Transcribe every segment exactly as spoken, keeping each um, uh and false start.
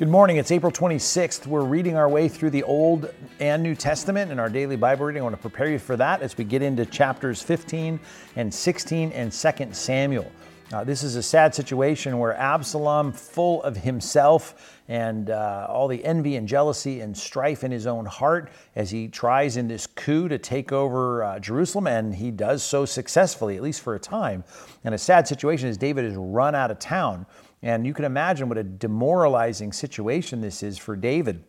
Good morning. It's April twenty-sixth. We're reading our way through the Old and New Testament in our daily Bible reading. I want to prepare you for that as we get into chapters fifteen and sixteen and Second Samuel. Uh, this is a sad situation where Absalom, full of himself and uh, all the envy and jealousy and strife in his own heart, as he tries in this coup to take over uh, Jerusalem, and he does so successfully, at least for a time. And a sad situation is David is run out of town. And you can imagine what a demoralizing situation this is for David.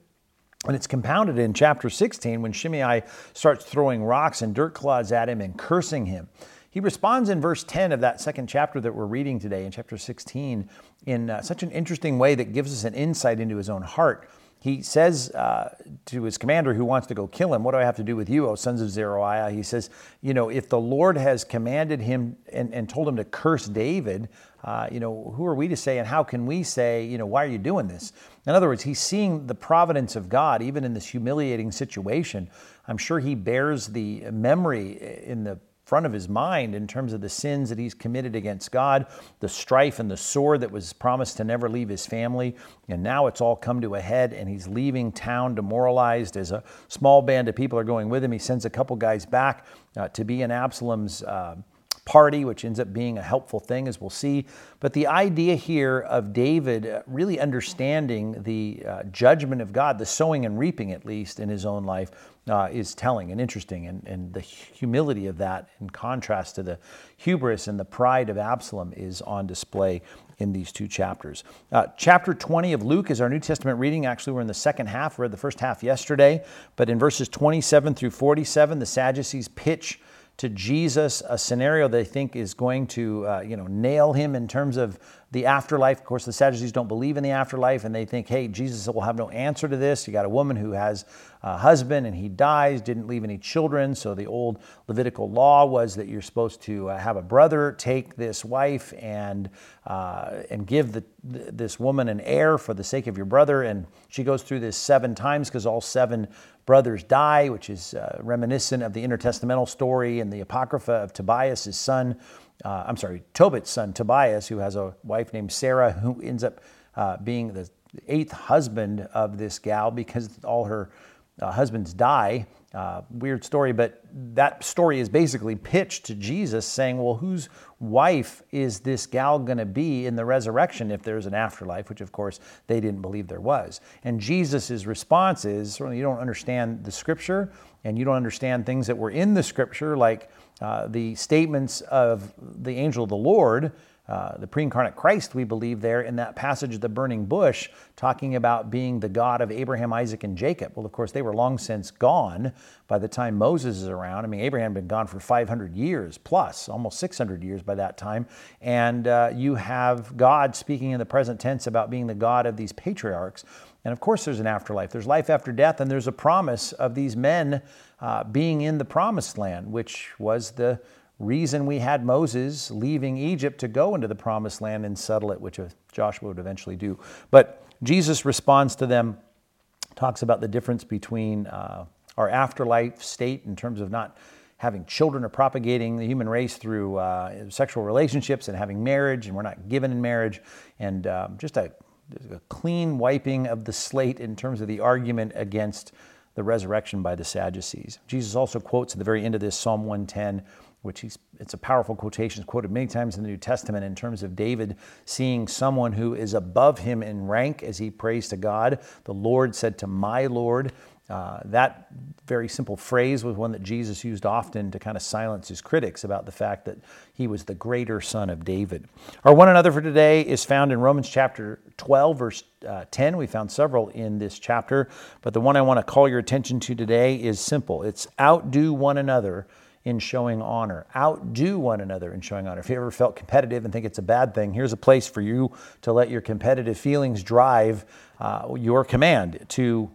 And it's compounded in chapter sixteen when Shimei starts throwing rocks and dirt clods at him and cursing him. He responds in verse ten of that second chapter that we're reading today, in chapter sixteen, in uh, such an interesting way that gives us an insight into his own heart. He says uh, to his commander who wants to go kill him, "What do I have to do with you, O sons of Zeruiah?" He says, you know, if the Lord has commanded him and, and told him to curse David, uh, you know, who are we to say, and how can we say, you know, why are you doing this? In other words, he's seeing the providence of God, even in this humiliating situation. I'm sure he bears the memory in the front of his mind in terms of the sins that he's committed against God, the strife and the sword that was promised to never leave his family. And now it's all come to a head, and he's leaving town demoralized as a small band of people are going with him. He sends a couple guys back uh, to be in Absalom's uh, party, which ends up being a helpful thing, as we'll see. But the idea here of David really understanding the uh, judgment of God, the sowing and reaping, at least in his own life, uh, is telling and interesting, and, and the humility of that in contrast to the hubris and the pride of Absalom is on display in these two chapters. Uh, chapter twenty of Luke is our New Testament reading. Actually, we're in the second half. We read the first half yesterday, but in verses twenty-seven through forty-seven, the Sadducees pitch to Jesus a scenario they think is going to uh, you know, nail him in terms of the afterlife. Of course, the Sadducees don't believe in the afterlife, and they think, hey, Jesus will have no answer to this. You got a woman who has a husband, and he dies, didn't leave any children. So the old Levitical law was that you're supposed to have a brother take this wife and uh, and give the, this woman an heir for the sake of your brother. And she goes through this seven times because all seven brothers die, which is uh, reminiscent of the intertestamental story in the Apocrypha of Tobias' son. Uh, I'm sorry, Tobit's son, Tobias, who has a wife named Sarah, who ends up uh, being the eighth husband of this gal because all her uh, husbands die. Uh, weird story, but that story is basically pitched to Jesus saying, well, whose wife is this gal going to be in the resurrection if there's an afterlife, which of course they didn't believe there was. And Jesus' response is, certainly you don't understand the scripture, and you don't understand things that were in the scripture, like uh, the statements of the angel of the Lord, uh, the pre-incarnate Christ, we believe there in that passage of the burning bush, talking about being the God of Abraham, Isaac, and Jacob. Well, of course, they were long since gone by the time Moses is around. I mean, Abraham had been gone for five hundred years plus, almost six hundred years by that time. And uh, you have God speaking in the present tense about being the God of these patriarchs. And of course, there's an afterlife. There's life after death, and there's a promise of these men uh, being in the promised land, which was the reason we had Moses leaving Egypt to go into the promised land and settle it, which Joshua would eventually do. But Jesus responds to them, talks about the difference between uh, our afterlife state in terms of not having children or propagating the human race through uh, sexual relationships and having marriage, and we're not given in marriage, and um, just a There's a clean wiping of the slate in terms of the argument against the resurrection by the Sadducees. Jesus also quotes at the very end of this Psalm one ten, which he's, it's a powerful quotation. It's quoted many times in the New Testament in terms of David seeing someone who is above him in rank as he prays to God. The Lord said to my Lord. Uh, that very simple phrase was one that Jesus used often to kind of silence his critics about the fact that he was the greater son of David. Our one another for today is found in Romans chapter twelve, verse uh, ten. We found several in this chapter, but the one I want to call your attention to today is simple. It's outdo one another in showing honor. Outdo one another in showing honor. If you ever felt competitive and think it's a bad thing, here's a place for you to let your competitive feelings drive uh, your command to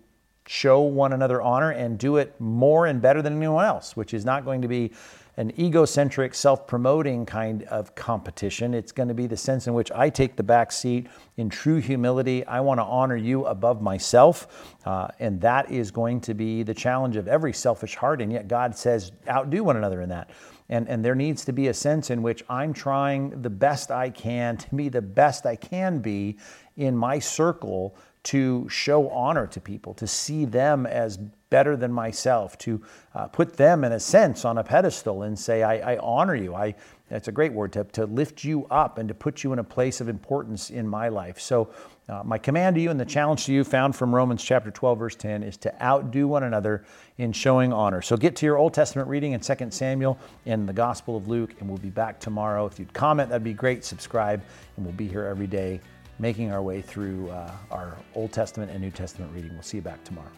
show one another honor and do it more and better than anyone else, which is not going to be an egocentric, self-promoting kind of competition. It's going to be the sense in which I take the back seat in true humility. I want to honor you above myself. Uh, and that is going to be the challenge of every selfish heart. And yet God says, outdo one another in that. And, and there needs to be a sense in which I'm trying the best I can to be the best I can be in my circle to show honor to people, to see them as better than myself, to uh, put them, in a sense, on a pedestal and say, I, I honor you. I That's a great word, to, to lift you up and to put you in a place of importance in my life. So uh, my command to you and the challenge to you found from Romans chapter twelve, verse ten, is to outdo one another in showing honor. So get to your Old Testament reading in Second Samuel and the Gospel of Luke, and we'll be back tomorrow. If you'd comment, that'd be great. Subscribe, and we'll be here every day making our way through uh, our Old Testament and New Testament reading. We'll see you back tomorrow.